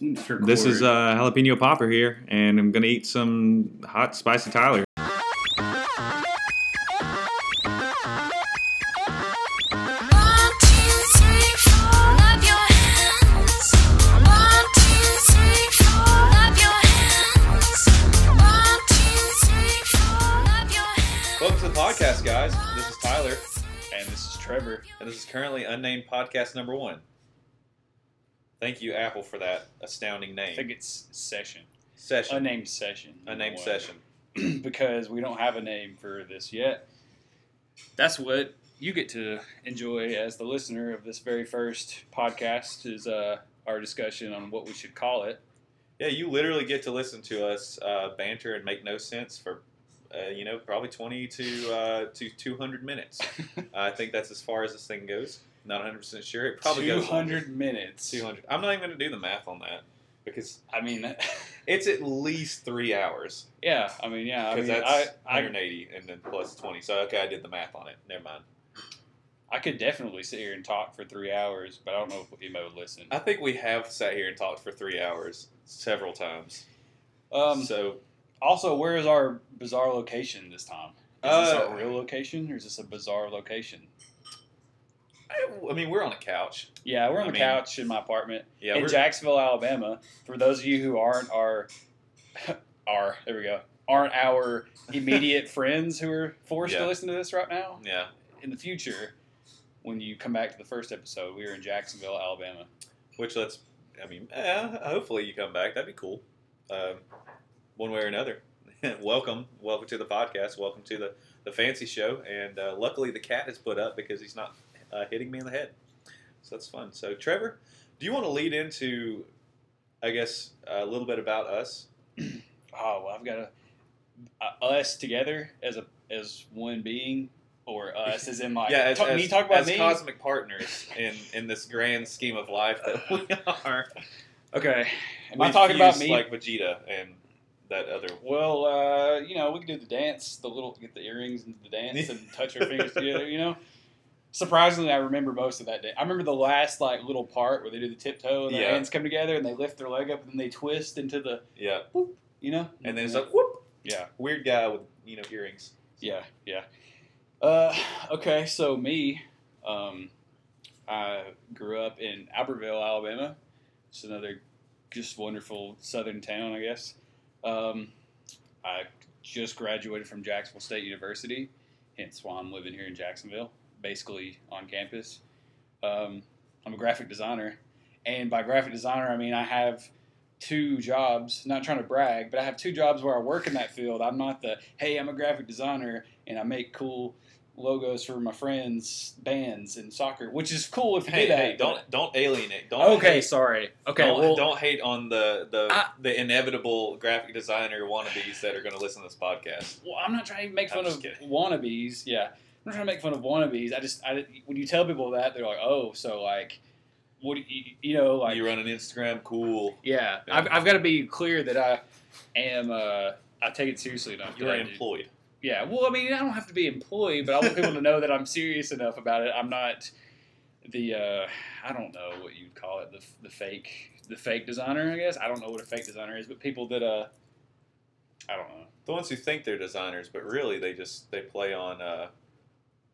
This is Jalapeno Popper here, and I'm going to eat some hot, spicy Tyler. Podcast guys, this is Tyler, and this is Trevor, and this is currently unnamed podcast number 1. Thank you, Apple, for that astounding name. I think it's Session. Unnamed Session. Unnamed Session. Because we don't have a name for this yet. That's what you get to enjoy as the listener of this very first podcast is our discussion on what we should call it. Yeah, you literally get to listen to us banter and make no sense for probably 20 to 200 minutes. I think that's as far as this thing goes. Not 100% sure. It probably goes 200 minutes. 200. I'm not even going to do the math on that because it's at least 3 hours. Yeah, because that's 180 and then plus 20. So okay, I did the math on it. Never mind. I could definitely sit here and talk for 3 hours, but I don't know if anybody would listen. I think we have sat here and talked for 3 hours several times. Also, where is our bizarre location this time? Is this our real location, or is this a bizarre location? We're on a couch. Yeah, we're on a couch in my apartment in Jacksonville, Alabama. For those of you who aren't our immediate friends who are forced to listen to this right now. Yeah. In the future, when you come back to the first episode, we are in Jacksonville, Alabama. Which hopefully you come back. That'd be cool. One way or another. Welcome to the podcast. Welcome to the fancy show. And luckily the cat has put up because he's not hitting me in the head. So that's fun. So Trevor, do you want to lead into, I guess, a little bit about us? I've got a us together as one being, or us as in my... you talk about me? As cosmic partners in this grand scheme of life that we are. Okay. Am I talking about me? Like Vegeta and... that other one. Well, we can do the dance, get the earrings into the dance and touch our fingers together, Surprisingly, I remember most of that day. I remember the last, little part where they do the tiptoe and their hands come together and they lift their leg up and then they twist into the... Yeah. Whoop, And then it's like, whoop! Yeah. Weird guy with, earrings. Yeah, yeah. Okay, so me, I grew up in Albertville, Alabama. It's another just wonderful southern town, I guess. I just graduated from Jacksonville State University, hence why I'm living here in Jacksonville, basically on campus. I'm a graphic designer, and by graphic designer, I have 2 jobs, not trying to brag, but I have 2 jobs where I work in that field. I'm not I'm a graphic designer, and I make cool logos for my friends' bands and soccer, which is cool if you do that. Hey, don't alienate. Don't okay, hate. Sorry. Okay, don't hate on the inevitable graphic designer wannabes that are going to listen to this podcast. Well, I'm not trying to make fun of wannabes. Yeah, I'm not trying to make fun of wannabes. I just when you tell people that, they're like, oh, so like, what do you you run an Instagram, cool. Yeah, I've got to be clear that I am. I take it seriously enough. You're employed. Dude. Yeah, well, I don't have to be employed, but I want people to know that I'm serious enough about it. I'm not the, I don't know what you'd call it, the fake designer, I guess. I don't know what a fake designer is, but people that, I don't know. The ones who think they're designers, but really they play on,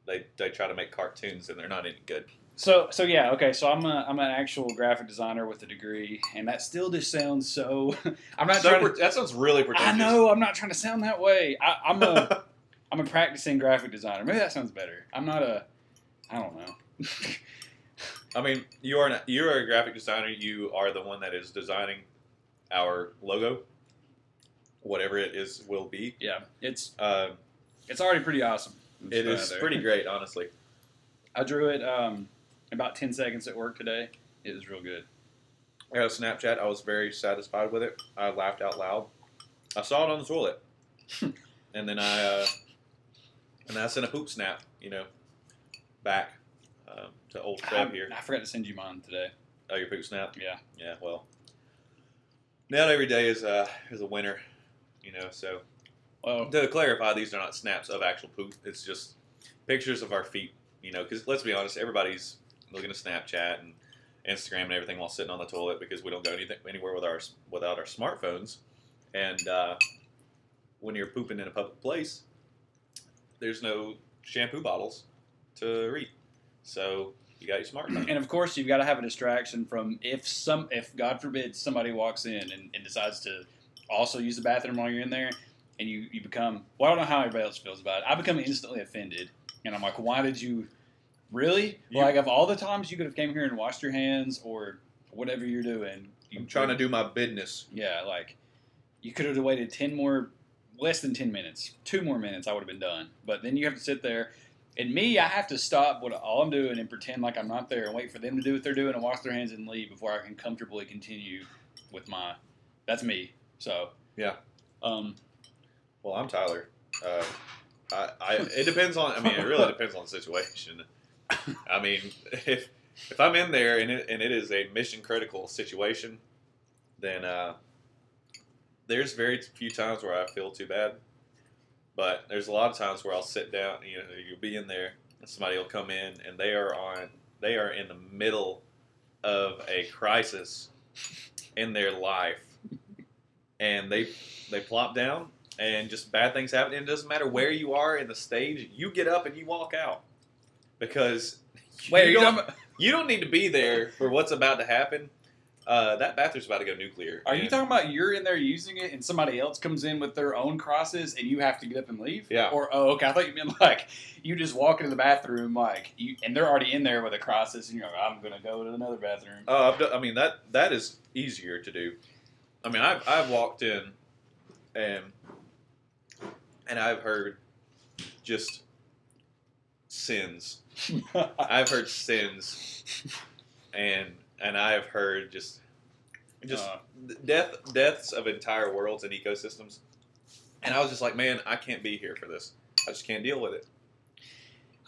they try to make cartoons and they're not any good. So yeah, okay, so I'm an actual graphic designer with a degree, and that still just sounds so... I'm not that sounds really pretentious. I know, I'm not trying to sound that way. I'm a practicing graphic designer. Maybe that sounds better. I'm not a... I don't know. You are a graphic designer. You are the one that is designing our logo. Whatever it is will be. Yeah, it's already pretty awesome. It is pretty great, honestly. I drew it... about 10 seconds at work today. It was real good. I got a Snapchat. I was very satisfied with it. I laughed out loud. I saw it on the toilet. And then I sent a poop snap, back to old Trev here. I forgot to send you mine today. Oh, your poop snap? Yeah. Yeah, well. Now every day is a winner, so. Well, to clarify, these are not snaps of actual poop. It's just pictures of our feet, because let's be honest, everybody's looking at Snapchat and Instagram and everything while sitting on the toilet because we don't go anywhere without our smartphones. And when you're pooping in a public place, there's no shampoo bottles to read. So you got your smartphone. And of course, you've got to have a distraction from if God forbid somebody walks in and decides to also use the bathroom while you're in there, and you become, well, I don't know how everybody else feels about it. I become instantly offended, and I'm like, why did you? Really? Like, of all the times you could have came here and washed your hands or whatever you're doing. I'm trying to do my business. Yeah, like, you could have waited less than 10 minutes. 2 more minutes, I would have been done. But then you have to sit there. And me, I have to stop what all I'm doing and pretend like I'm not there and wait for them to do what they're doing and wash their hands and leave before I can comfortably continue with my... That's me. So... Yeah. Well, I'm Tyler. It depends on... I mean, it really depends on the situation. I mean, if I'm in there and it is a mission critical situation, then there's very few times where I feel too bad. But there's a lot of times where I'll sit down. You know, you'll be in there, and somebody will come in, and they are in the middle of a crisis in their life, and they plop down, and just bad things happen. And it doesn't matter where you are in the stage, you get up and you walk out. Because you don't need to be there for what's about to happen. That bathroom's about to go nuclear. Are you talking about you're in there using it and somebody else comes in with their own crosses and you have to get up and leave? Yeah. Or, oh, okay, I thought you meant like you just walk into the bathroom and they're already in there with a crosses and you're like, I'm going to go to another bathroom. I mean, that is easier to do. I mean, I've walked in and I've heard just... sins. I've heard sins, and I've heard just deaths of entire worlds and ecosystems, and I was just like, man, I can't be here for this. I just can't deal with it.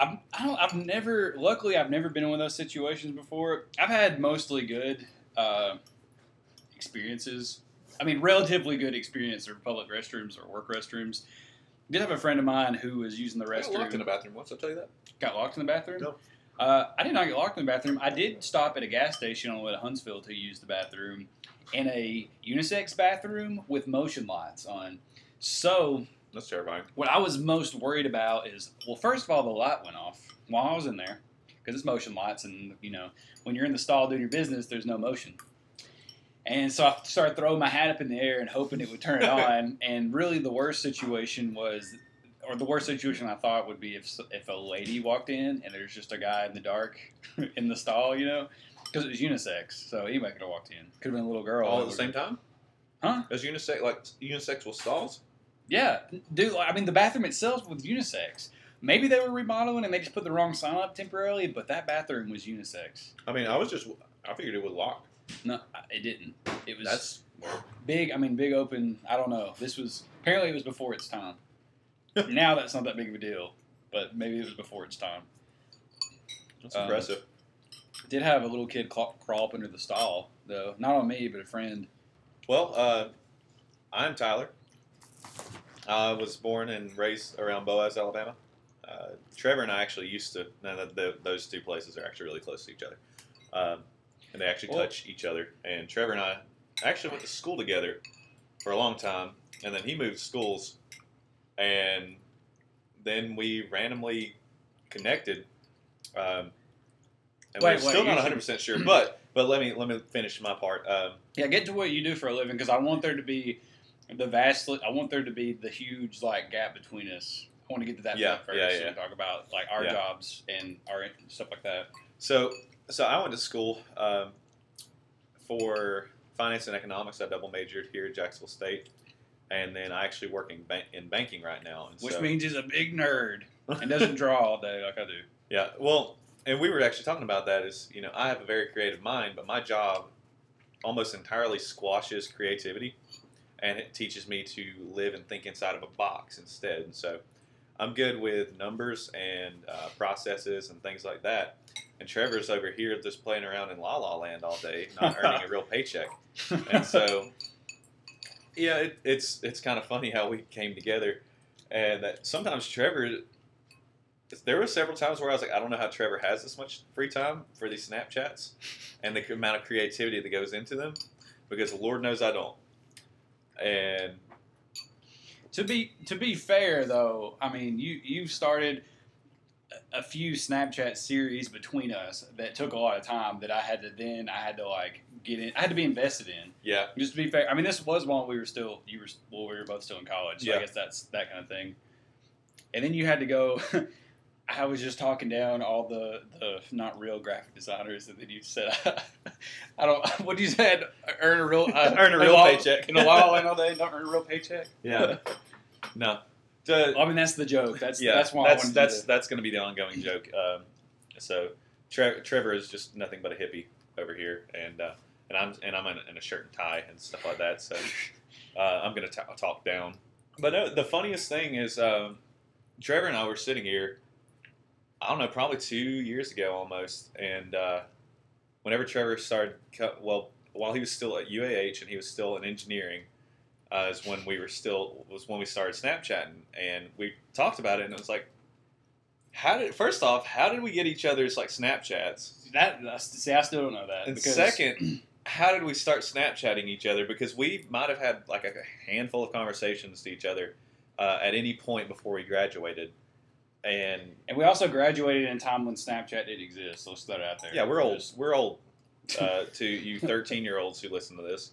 Luckily, I've never been in one of those situations before. I've had mostly good experiences. I mean, relatively good experience with public restrooms or work restrooms. I did have a friend of mine who was using the restroom. Got locked in the bathroom once, I'll tell you that. Got locked in the bathroom? No. I did not get locked in the bathroom. I did stop at a gas station on the way to Huntsville to use the bathroom in a unisex bathroom with motion lights on. So... That's terrifying. What I was most worried about is, well, first of all, the light went off while I was in there because it's motion lights and, you know, when you're in the stall doing your business, there's no motion. And so I started throwing my hat up in the air and hoping it would turn it on. And really the worst situation I thought would be if a lady walked in and there's just a guy in the dark in the stall, you know, because it was unisex. So anybody could have walked in. Could have been a little girl. All at the same time? Huh? It was unisex, like unisexual stalls? Yeah. Dude, I mean, the bathroom itself was unisex. Maybe they were remodeling and they just put the wrong sign up temporarily, but that bathroom was unisex. I mean, I figured it would lock. No, it didn't. It was big. I mean, big open. I don't know. Apparently it was before its time. Now that's not that big of a deal, but maybe it was before its time. That's impressive. Did have a little kid crawl up under the stall, though. Not on me, but a friend. Well, I'm Tyler. I was born and raised around Boaz, Alabama. Trevor and I actually used to. Those two places are actually really close to each other. And they actually touch each other. And Trevor and I actually went to school together for a long time. And then he moved schools. And then we randomly connected. And we're still not 100% sure. But let me finish my part. Yeah, get to what you do for a living. Because I want there to be the huge like gap between us. I want to get to that point first and talk about like our jobs and our stuff like that. So I went to school for finance and economics. I double majored here at Jacksonville State, and then I actually work in banking right now. And which means he's a big nerd and doesn't draw all day like I do. Yeah, well, and we were actually talking about that. Is you know I have a very creative mind, but my job almost entirely squashes creativity, and it teaches me to live and think inside of a box instead. And so I'm good with numbers and processes and things like that. And Trevor's over here just playing around in La La Land all day, not earning a real paycheck. And so, yeah, it's kind of funny how we came together. And that sometimes Trevor because there were several times where I was like, I don't know how Trevor has this much free time for these Snapchats and the amount of creativity that goes into them, because Lord knows I don't. And to be fair, though, I mean, you've started a few Snapchat series between us that took a lot of time that I had to like get in. I had to be invested in. Yeah. Just to be fair, I mean, this was while we were both still in college. So yeah. I guess that's that kind of thing. And then you had to go. I was just talking down all the not real graphic designers, and then you said, "I don't." What did you say? Earn a real paycheck. In a while, I know they don't earn a real paycheck. Yeah. No. I mean, that's the joke. That's going to be the ongoing joke. So Trevor is just nothing but a hippie over here, and I'm in a shirt and tie and stuff like that. So I'm going to talk down. But no, the funniest thing is Trevor and I were sitting here. I don't know, probably 2 years ago almost, and whenever Trevor started, while he was still at UAH and he was still in engineering. Is when we started Snapchatting, and we talked about it, and it was like, how did we get each other's like Snapchats? I still don't know that. And second, how did we start Snapchatting each other? Because we might have had like a handful of conversations to each other at any point before we graduated, and we also graduated in time when Snapchat did exist. So let's throw it out there. Yeah, we're old. We're old to you 13-year-olds who listen to this.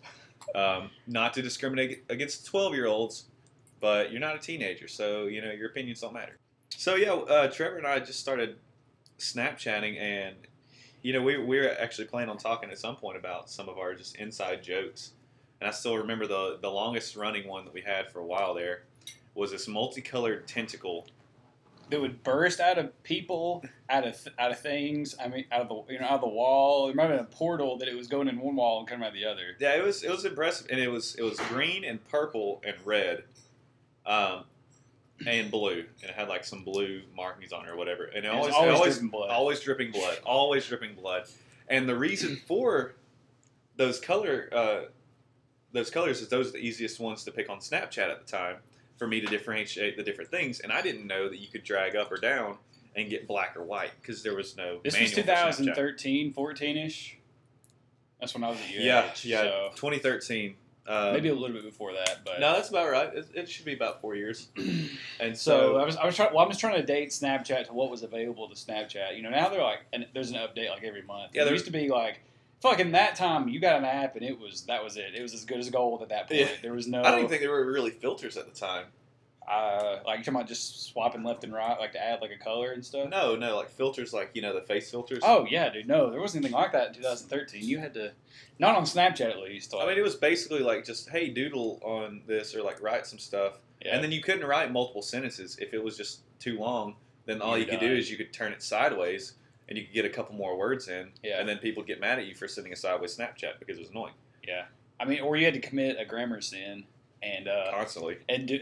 Not to discriminate against 12-year-olds, but you're not a teenager, so you know your opinions don't matter. So yeah, Trevor and I just started Snapchatting, and you know we were actually planning on talking at some point about some of our just inside jokes. And I still remember the longest running one that we had for a while there was this multicolored tentacle that would burst out of people, out of things. I mean, out of the wall. It might have been a portal that it was going in one wall and coming out the other. Yeah, it was impressive, and it was green and purple and red, and blue, and it had like some blue markings on it or whatever. And it was always dripping blood. Always dripping blood. And the reason for those colors is those are the easiest ones to pick on Snapchat at the time, for me to differentiate the different things, and I didn't know that you could drag up or down and get black or white, because there was no manual. This was 2013, 14-ish. That's when I was at UH. Yeah, so 2013. Maybe a little bit before that, but no, that's about right. It should be about 4 years. And so I was trying to date Snapchat to what was available to Snapchat. You know, now they're like, and there's an update like every month. Yeah, there used to be like. Fucking that time, you got an app, and that was it. It was as good as gold at that point. Yeah. There was no. I don't even think there were really filters at the time. Like you're talking about just swapping left and right, like to add like a color and stuff. No, like filters, like you know the face filters. Oh yeah, dude. No, there wasn't anything like that in 2013. You had to, not on Snapchat at least. Like, I mean, it was basically like just hey, doodle on this, or like write some stuff, yeah. And then you couldn't write multiple sentences if it was just too long. Then all you could do is you could turn it sideways. And you could get a couple more words in, yeah. And then people get mad at you for sending a sideways Snapchat because it was annoying. Yeah, I mean, or you had to commit a grammar sin and constantly and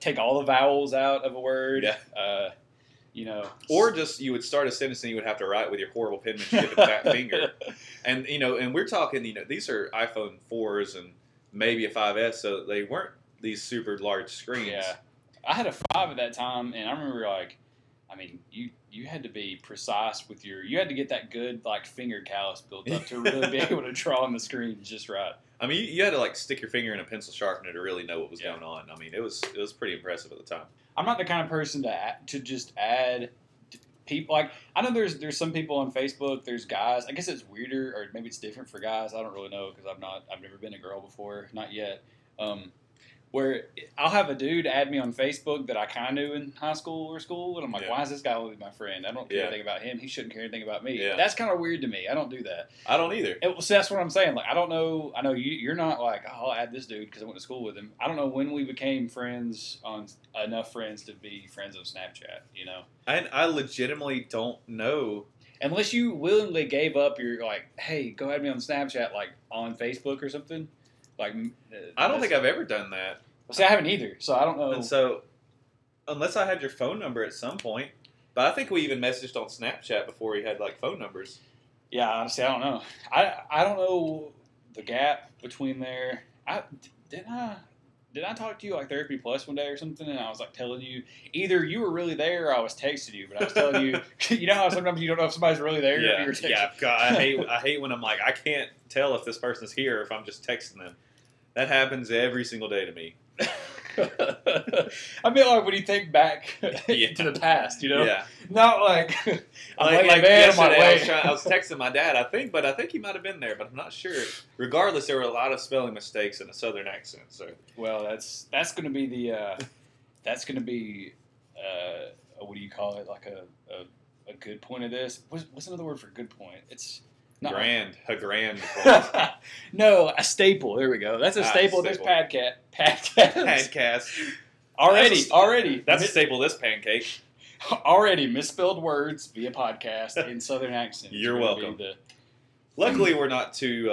take all the vowels out of a word. Yeah. You know, or just you would start a sentence and you would have to write with your horrible penmanship and fat finger. And you know, and we're talking, you know, these are iPhone 4s and maybe a 5S, so they weren't these super large screens. Yeah, I had a 5 at that time, and I remember like. I mean, you had to be precise with you had to get that good, like, finger callus built up to really be able to draw on the screen just right. I mean, you had to, like, stick your finger in a pencil sharpener to really know what was going on. I mean, it was pretty impressive at the time. I'm not the kind of person to just add people. Like, I know there's some people on Facebook, there's guys. I guess it's weirder, or maybe it's different for guys. I don't really know, because I've never been a girl before. Not yet. Where I'll have a dude add me on Facebook that I kind of knew in high school or school, and I'm like, why is this guy only my friend? I don't care anything about him. He shouldn't care anything about me. Yeah. That's kind of weird to me. I don't do that. I don't either. So that's what I'm saying. Like, I don't know. I know you're not like, oh, I'll add this dude because I went to school with him. I don't know when we became friends, enough friends to be friends on Snapchat, you know? And I legitimately don't know. Unless you willingly gave up your, like, hey, go add me on Snapchat, like, on Facebook or something. Like, I don't think I've ever done that. See, I haven't either, so I don't know. And so, unless I had your phone number at some point, but I think we even messaged on Snapchat before we had like phone numbers. Yeah, honestly, I don't know. I don't know the gap between there. I didn't I did I talk to you like Therapy Plus one day or something? And I was like telling you, either you were really there or I was texting you, but I was telling you, you know how sometimes you don't know if somebody's really there. Yeah, if you're texting. God, I hate when I'm like, I can't tell if this person's here or if I'm just texting them. That happens every single day to me. I mean, like when you think back to the past, you know, not like I was texting my dad, I think he might have been there, but I'm not sure. Regardless, there were a lot of spelling mistakes in a Southern accent. So, well, that's going to be what do you call it? Like a good point of this. What's another word for good point? It's not grand, a grand point. No, a staple. There we go. That's a staple of this podcast. Already. That's a staple of this pancake. Already misspelled words via podcast in Southern accents. You're welcome. Luckily, we're not too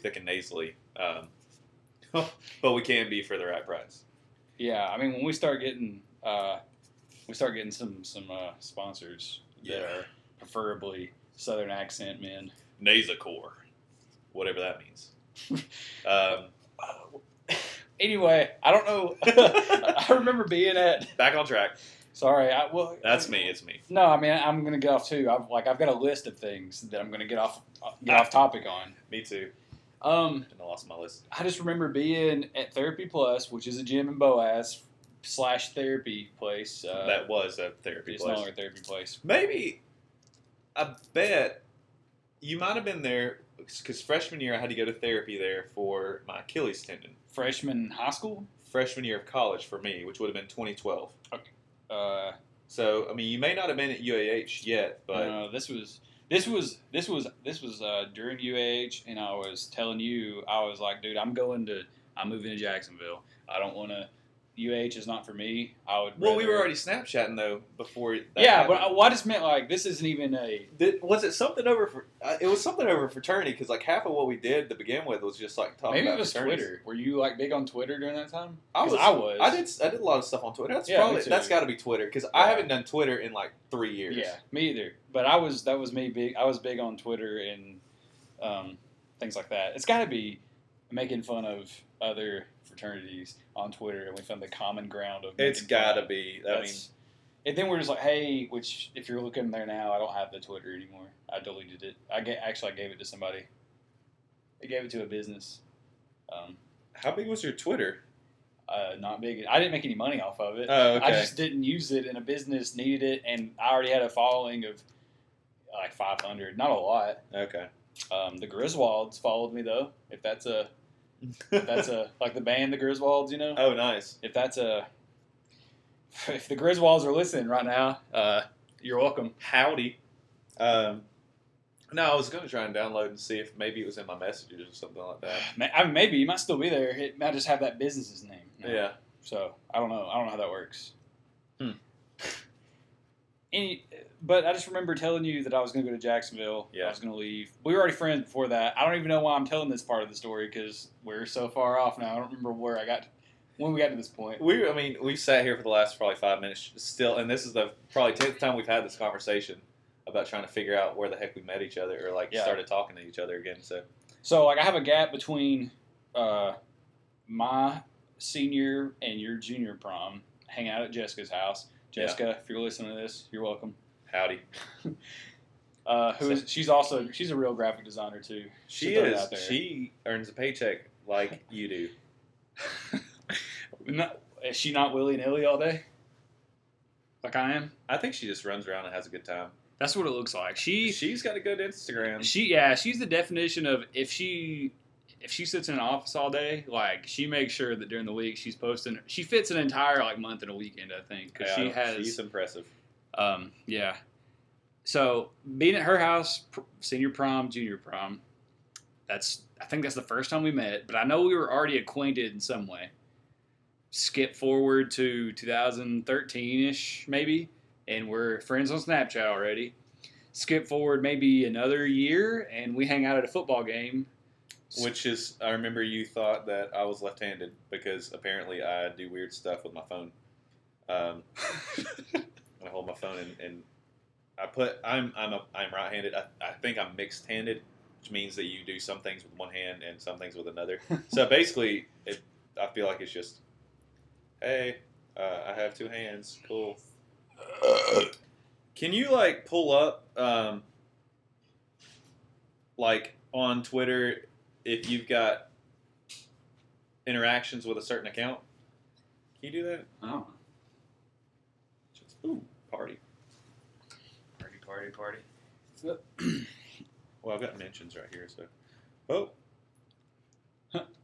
thick and nasally, but we can be for the right price. Yeah, I mean, when we start getting some sponsors that are preferably Southern accent men. Nasacor, whatever that means. Anyway, I don't know. I remember being at... Back on track. Sorry. It's me. No, I mean, I'm going to get off too. I've got a list of things that I'm going to get off topic on. Me too. I lost my list. I just remember being at Therapy Plus, which is a gym in Boaz / therapy place. That was a therapy place. It's no longer a therapy place. Maybe, I bet... You might have been there because freshman year I had to go to therapy there for my Achilles tendon. Freshman high school? Freshman year of college for me, which would have been 2012. Okay. So I mean, you may not have been at UAH yet, but no, this was during UAH, and I was telling you, I was like, dude, I'm moving to Jacksonville. I don't want to. UAH is not for me. We were already Snapchatting though before. Happened. But I just meant like this isn't even a. Was it something over? It was something over fraternity because like half of what we did to begin with was just like talking. Maybe about it was Twitter. Were you like big on Twitter during that time? I did a lot of stuff on Twitter. That's got to be Twitter because I haven't done Twitter in like 3 years. Yeah, me either. But I was big on Twitter and things like that. It's got to be making fun of other fraternities on Twitter, and we found the common ground of it's got to be. And then we're just like, hey, which if you're looking there now, I don't have the Twitter anymore. I deleted it. I gave it to somebody. I gave it to a business. How big was your Twitter? Not big. I didn't make any money off of it. Oh, okay. I just didn't use it, and a business needed it, and I already had a following of like 500. Not a lot. Okay. The Griswolds followed me though. If that's like the band, the Griswolds, you know? Oh, nice. If the Griswolds are listening right now, you're welcome. Howdy. No, I was going to try and download and see if maybe it was in my messages or something like that. I mean, maybe. You might still be there. It might just have that business's name. You know? Yeah. So, I don't know how that works. But I just remember telling you that I was going to go to Jacksonville. Yeah. I was going to leave. We were already friends before that. I don't even know why I'm telling this part of the story because we're so far off now. I don't remember when we got to this point. We sat here for the last probably 5 minutes still, and this is the probably 10th time we've had this conversation about trying to figure out where the heck we met each other or started talking to each other again. So I have a gap between my senior and your junior prom, hang out at Jessica's house. Jessica, if you're listening to this, you're welcome. Howdy. She's a real graphic designer too. She is. Out there. She earns a paycheck like you do. Is she not willy nilly all day? Like I am. I think she just runs around and has a good time. That's what it looks like. She's got a good Instagram. She's the definition of if she sits in an office all day, like she makes sure that during the week she's posting. She fits an entire like month and a weekend, I think, because she's impressive. Yeah. So being at her house, senior prom, junior prom. I think that's the first time we met, but I know we were already acquainted in some way. Skip forward to 2013-ish, maybe, and we're friends on Snapchat already. Skip forward maybe another year, and we hang out at a football game. Which is, I remember you thought that I was left-handed because apparently I do weird stuff with my phone. I hold my phone and I'm right-handed. I think I'm mixed-handed, which means that you do some things with one hand and some things with another. So basically, I feel like it's just hey, I have two hands. Cool. Can you like pull up like on Twitter if you've got interactions with a certain account? Can you do that? Oh. Just, ooh, party. Party. Well, I've got mentions right here, so. Oh.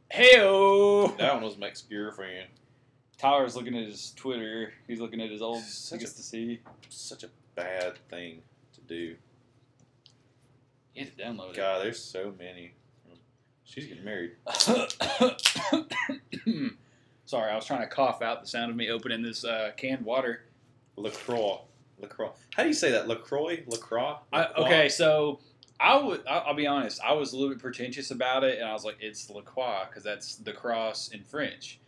Hey-o! That one was my ex-girlfriend. Tyler's looking at his Twitter. He's looking at his old tickets to see. Such a bad thing to do. You have to download it. God, there's so many. She's getting married. Sorry, I was trying to cough out the sound of me opening this canned water. LaCroix. How do you say that? LaCroix? Okay, so... I'll be honest. I was a little bit pretentious about it, and I was like, "It's La Croix," because that's the cross in French.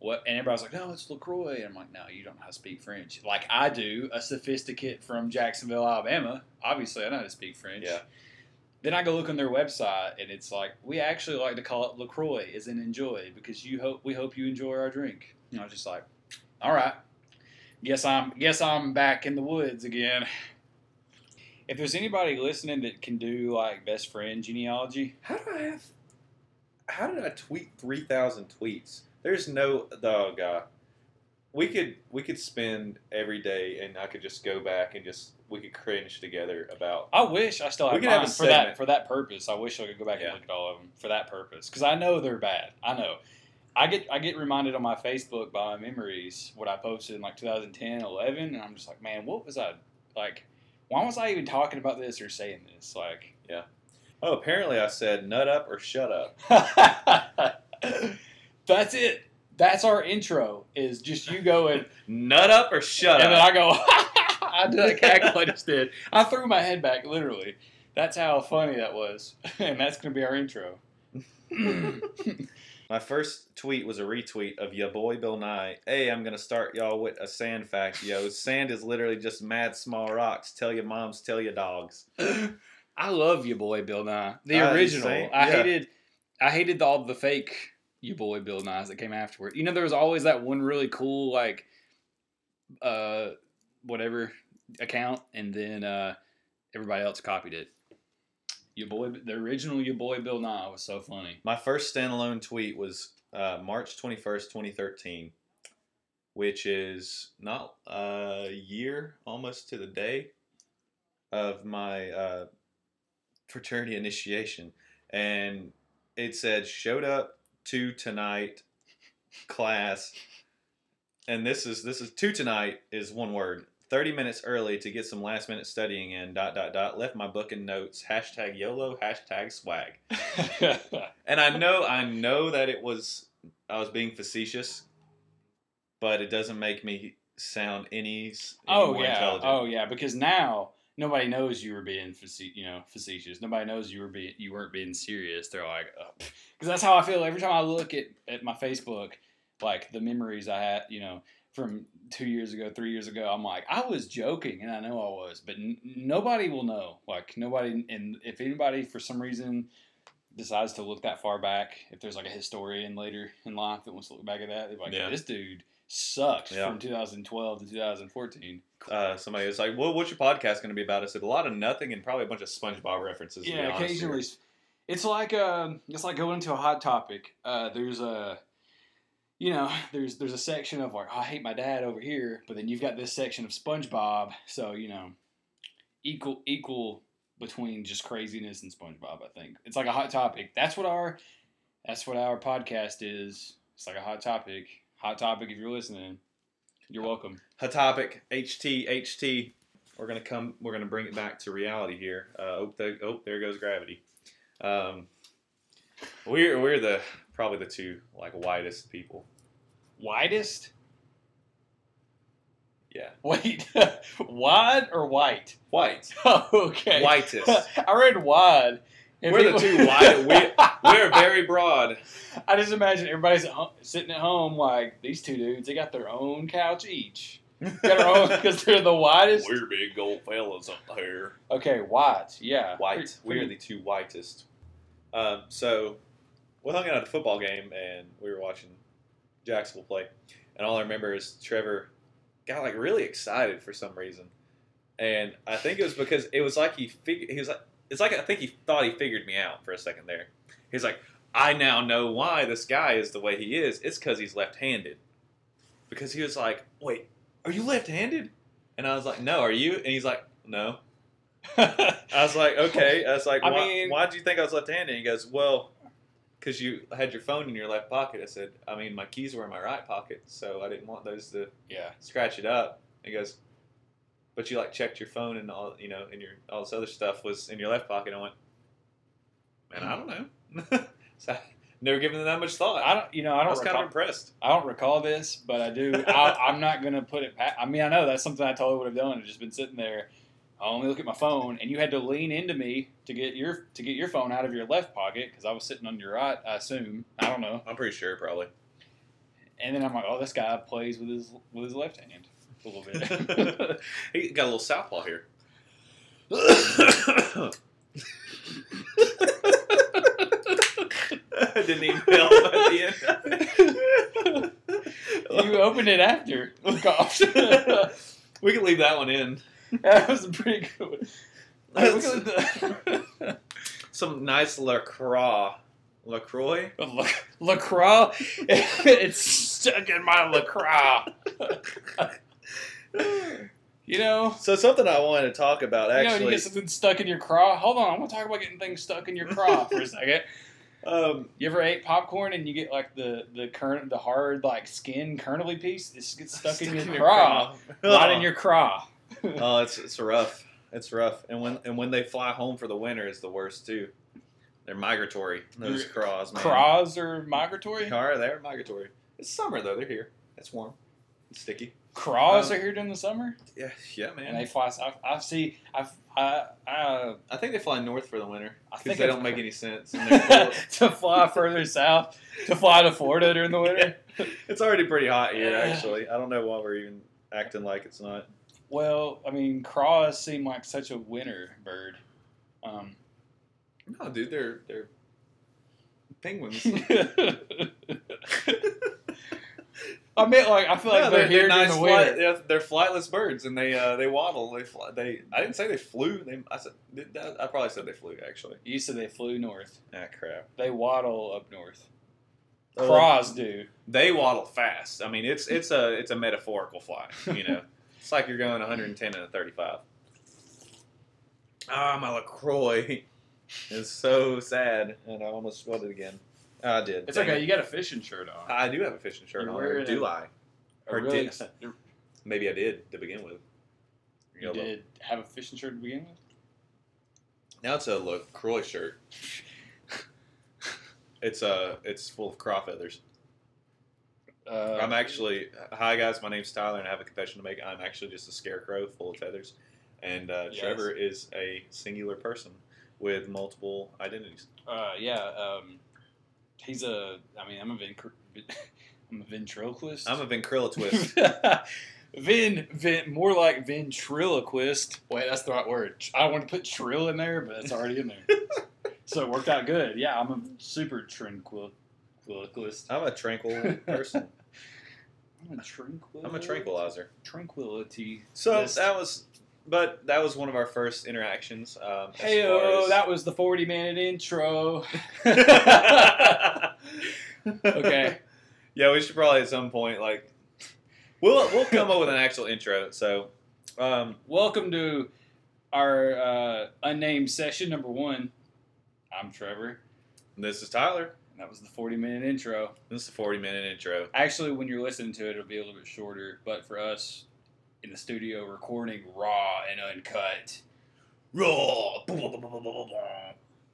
What? And everybody's like, "No, it's LaCroix." And I'm like, "No, you don't know how to speak French, like I do. A sophisticate from Jacksonville, Alabama. Obviously, I know how to speak French." Yeah. Then I go look on their website, and it's like, "We actually like to call it LaCroix, as in enjoy, because we hope you enjoy our drink." And I was just like, "All right, guess I'm back in the woods again." If there's anybody listening that can do, like, best friend genealogy. How did I tweet 3,000 tweets? There's no... Dog, we could spend every day, and I could just go back and just... We could cringe together about... I wish I still had mine for that purpose. I wish I could go back and look at all of them for that purpose. Because I know they're bad. I know. I get reminded on my Facebook by my memories what I posted in, like, 2010, 11. And I'm just like, man, what was I... Like... Why was I even talking about this or saying this? Like, yeah. Oh, apparently I said nut up or shut up. That's it. That's our intro is just you going nut up or shut up. And then I go, I did a cackle I just did. I threw my head back, literally. That's how funny that was. And that's going to be our intro. My first tweet was a retweet of ya boy Bill Nye. Hey, I'm going to start y'all with a sand fact, yo. Sand is literally just mad small rocks. Tell your moms, tell your dogs. I love ya boy Bill Nye. The original. I hated all the fake ya boy Bill Nyes that came afterward. You know, there was always that one really cool, like, whatever account, and then everybody else copied it. The original your boy Bill Nye was so funny. My first standalone tweet was March 21st, 2013, which is not a year, almost to the day, of my fraternity initiation. And it said, showed up to tonight, class. And this is to tonight is one word. 30 minutes early to get some last minute studying in, .. Left my book and notes, #YOLO, #swag. And I know that I was being facetious, but it doesn't make me sound any more intelligent. Oh yeah, because now nobody knows you were being facetious. Nobody knows you weren't being serious. They're like, oh. Because that's how I feel every time I look at my Facebook, like the memories I had, from 2 years ago, 3 years ago, I'm like, I was joking, and I know I was, but nobody will know. Like, nobody, and if anybody, for some reason, decides to look that far back, if there's, like, a historian later in life that wants to look back at that, they're like, This dude sucks from 2012 to 2014. Somebody was like, well, what's your podcast going to be about? I said, a lot of nothing and probably a bunch of SpongeBob references. Yeah, occasionally. It's like going into a hot topic. There's a... there's a section of like, oh, I hate my dad over here, but then you've got this section of SpongeBob. So, equal between just craziness and SpongeBob, I think. It's like a hot topic. That's what our podcast is. It's like a hot topic. Hot topic if you're listening. You're welcome. Hot topic. HT. We're going to bring it back to reality here. There goes gravity. We're the... Probably the two, like, widest people. Widest? Yeah. Wait. Wide or white? White. Oh, okay. Whitest. I read wide. We're the two wide. We're very broad. I just imagine everybody's sitting at home like, these two dudes, they got their own couch each. Because they're the widest. We're big old fellas up there. Okay, wide. Yeah. White. We're the two whitest. We hung out at a football game, and we were watching Jacksonville play. And all I remember is Trevor got like really excited for some reason. And I think it was because it was like he figured me out for a second there. He's like, I now know why this guy is the way he is. It's because he's left-handed. Because he was like, wait, are you left-handed? And I was like, no, are you? And he's like, no. I was like, okay. I was like, why do you think I was left-handed? And he goes, well, because you had your phone in your left pocket. I said, I mean, my keys were in my right pocket, so I didn't want those to scratch it up. And he goes, but you like checked your phone and all, you know, and your all this other stuff was in your left pocket. And I went, man, I don't know. So I never given them that much thought. I was kind of impressed. I don't recall this, but I do. I'm not gonna put it past. I mean, I know that's something I totally would have done. It's just been sitting there. I only look at my phone, and you had to lean into me to get your phone out of your left pocket because I was sitting on your right. I assume. I don't know. I'm pretty sure, probably. And then I'm like, oh, this guy plays with his left hand. A little bit. He got a little southpaw here. I didn't even help at the end. You opened it after. We can leave that one in. That was a pretty good one. Some nice LaCroix. LaCroix? It's stuck in my LaCroix. You know, so something I wanted to talk about actually. You know, you get something stuck in your craw. Hold on, I want to talk about getting things stuck in your craw for a second. You ever ate popcorn and you get like the hard like skin kernely piece? It just gets stuck in your craw, not in your craw. Oh, it's rough. It's rough. And when they fly home for the winter, is the worst too. They're migratory. Those craws, man. Craws are migratory. They're migratory. It's summer though. They're here. It's warm. It's sticky. Craws are here during the summer? Yeah, man. And they fly. I think they fly north for the winter because they don't make any sense. To fly further south, to fly to Florida during the winter? Yeah. It's already pretty hot here, actually. I don't know why we're even acting like it's not. Well, I mean, craws seem like such a winter bird. No, dude, they're penguins. I mean, like I feel like they're here nice in the winter. They're flightless birds, and they waddle. They fly. I didn't say they flew. I probably said they flew. Actually, you said they flew north. Ah, crap. They waddle up north. Craws do. They waddle fast. I mean, it's a metaphorical flight. You know, it's like you're going 110 and a 35. Ah, my LaCroix is so sad, and I almost spilled it again. I did. It's okay. You got a fishing shirt on. I do have a fishing shirt on. Or do I? Or really, did? Maybe I did to begin with. You did have a fishing shirt to begin with? Now it's a LaCroix shirt. It's full of craw feathers. I'm actually... Hi, guys. My name's Tyler, and I have a confession to make. I'm actually just a scarecrow full of feathers. And Trevor is a singular person with multiple identities. I'm a ventriloquist. I'm a ventriloquist. More like ventriloquist. Wait, that's the right word. I want to put trill in there, but it's already in there. So it worked out good. Yeah, I'm a super tranquilist. I'm a tranquil person. I'm a tranquilizer. Tranquility. So that was one of our first interactions. That was the 40-minute intro. Okay. Yeah, we should probably at some point, like, we'll come up with an actual intro. So, welcome to our unnamed session number 1. I'm Trevor. And this is Tyler. And that was the 40-minute intro. Actually, when you're listening to it, it'll be a little bit shorter, but for us... in the studio recording raw and uncut. Raw!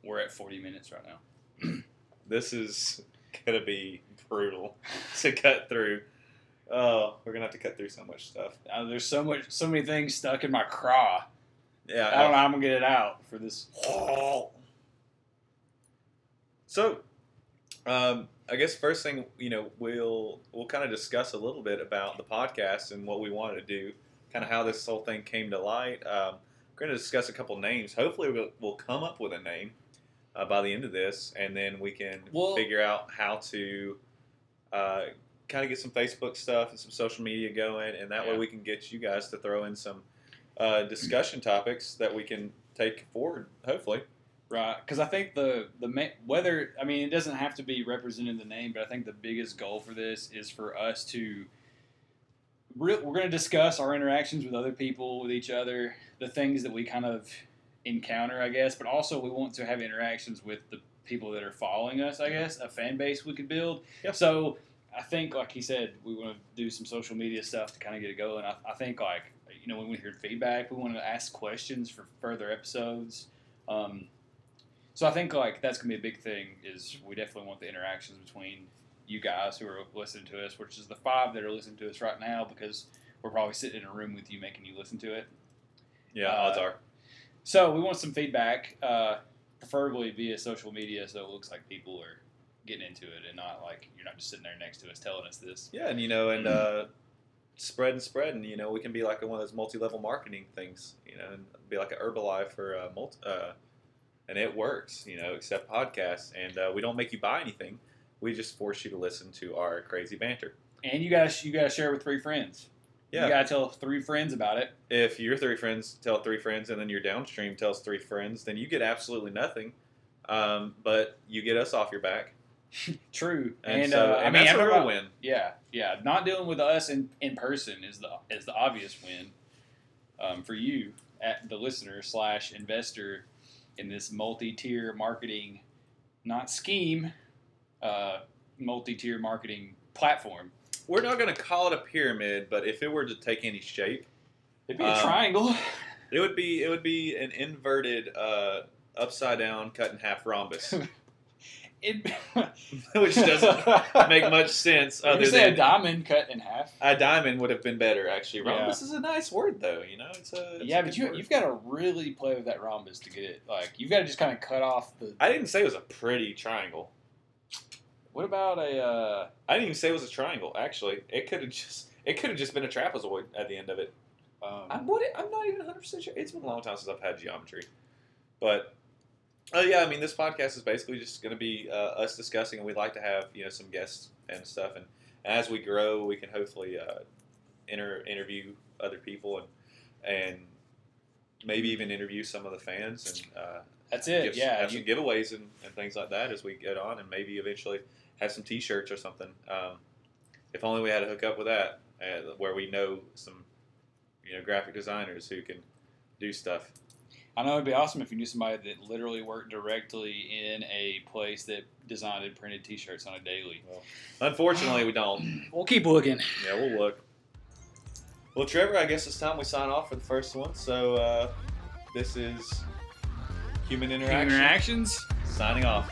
We're at 40 minutes right now. This is going to be brutal to cut through. Oh, we're going to have to cut through so much stuff. There's so many things stuck in my craw. Yeah. I don't know how I'm going to get it out for this. So, I guess first thing, you know, we'll kind of discuss a little bit about the podcast and what we wanted to do, kind of how this whole thing came to light. We're going to discuss a couple names. Hopefully we'll come up with a name by the end of this, and then we can figure out how to kind of get some Facebook stuff and some social media going, and that way we can get you guys to throw in some discussion topics that we can take forward, hopefully. Right, because I think whether, I mean, it doesn't have to be represented in the name, but I think the biggest goal for this is for us to, we're going to discuss our interactions with other people, with each other, the things that we kind of encounter, I guess, but also we want to have interactions with the people that are following us, I guess, a fan base we could build. Yep. So I think, like he said, we want to do some social media stuff to kind of get it going. I think, like, you know, when we hear feedback, we want to ask questions for further episodes. So I think, like, that's going to be a big thing is we definitely want the interactions between you guys who are listening to us, which is the 5 that are listening to us right now, because we're probably sitting in a room with you making you listen to it. Yeah, odds are. So we want some feedback, preferably via social media, so it looks like people are getting into it and not, like, you're not just sitting there next to us telling us this. Yeah, and, you know, and spreading, you know, we can be like one of those multi-level marketing things, you know, and be like a Herbalife or a and it works, you know, except podcasts. And we don't make you buy anything. We just force you to listen to our crazy banter. And you gotta share it with 3 friends. Yeah. You got to tell 3 friends about it. If your 3 friends tell 3 friends and then your downstream tells 3 friends, then you get absolutely nothing. But you get us off your back. True. And that's a real win. Yeah. Yeah. Not dealing with us in person is the obvious win for you, at the listener / investor, in this multi-tier marketing, not scheme, multi-tier marketing platform. We're not going to call it a pyramid, but if it were to take any shape, it'd be a triangle. It would be an inverted, upside down, cut in half rhombus. Which doesn't make much sense. Other than a diamond cut in half. A diamond would have been better, actually. Rhombus is a nice word, though. You know, you've got to really play with that rhombus to get it. Like, you've got to just kind of cut off the. I didn't say it was a pretty triangle. What about a? I didn't even say it was a triangle. Actually, it could have just been a trapezoid at the end of it. I'm not even 100% sure. It's been a long time since I've had geometry, but. Yeah, I mean, this podcast is basically just going to be us discussing, and we'd like to have, you know, some guests and stuff. And as we grow, we can hopefully interview other people and maybe even interview some of the fans. And that's it. Have some giveaways and things like that as we get on, and maybe eventually have some T-shirts or something. If only we had to hook up with that, where we know some, you know, graphic designers who can do stuff. I know it'd be awesome if you knew somebody that literally worked directly in a place that designed and printed T-shirts on a daily. Well, unfortunately, we don't. We'll keep looking. Yeah, we'll look. Well, Trevor, I guess it's time we sign off for the first one. So this is Human Interactions signing off.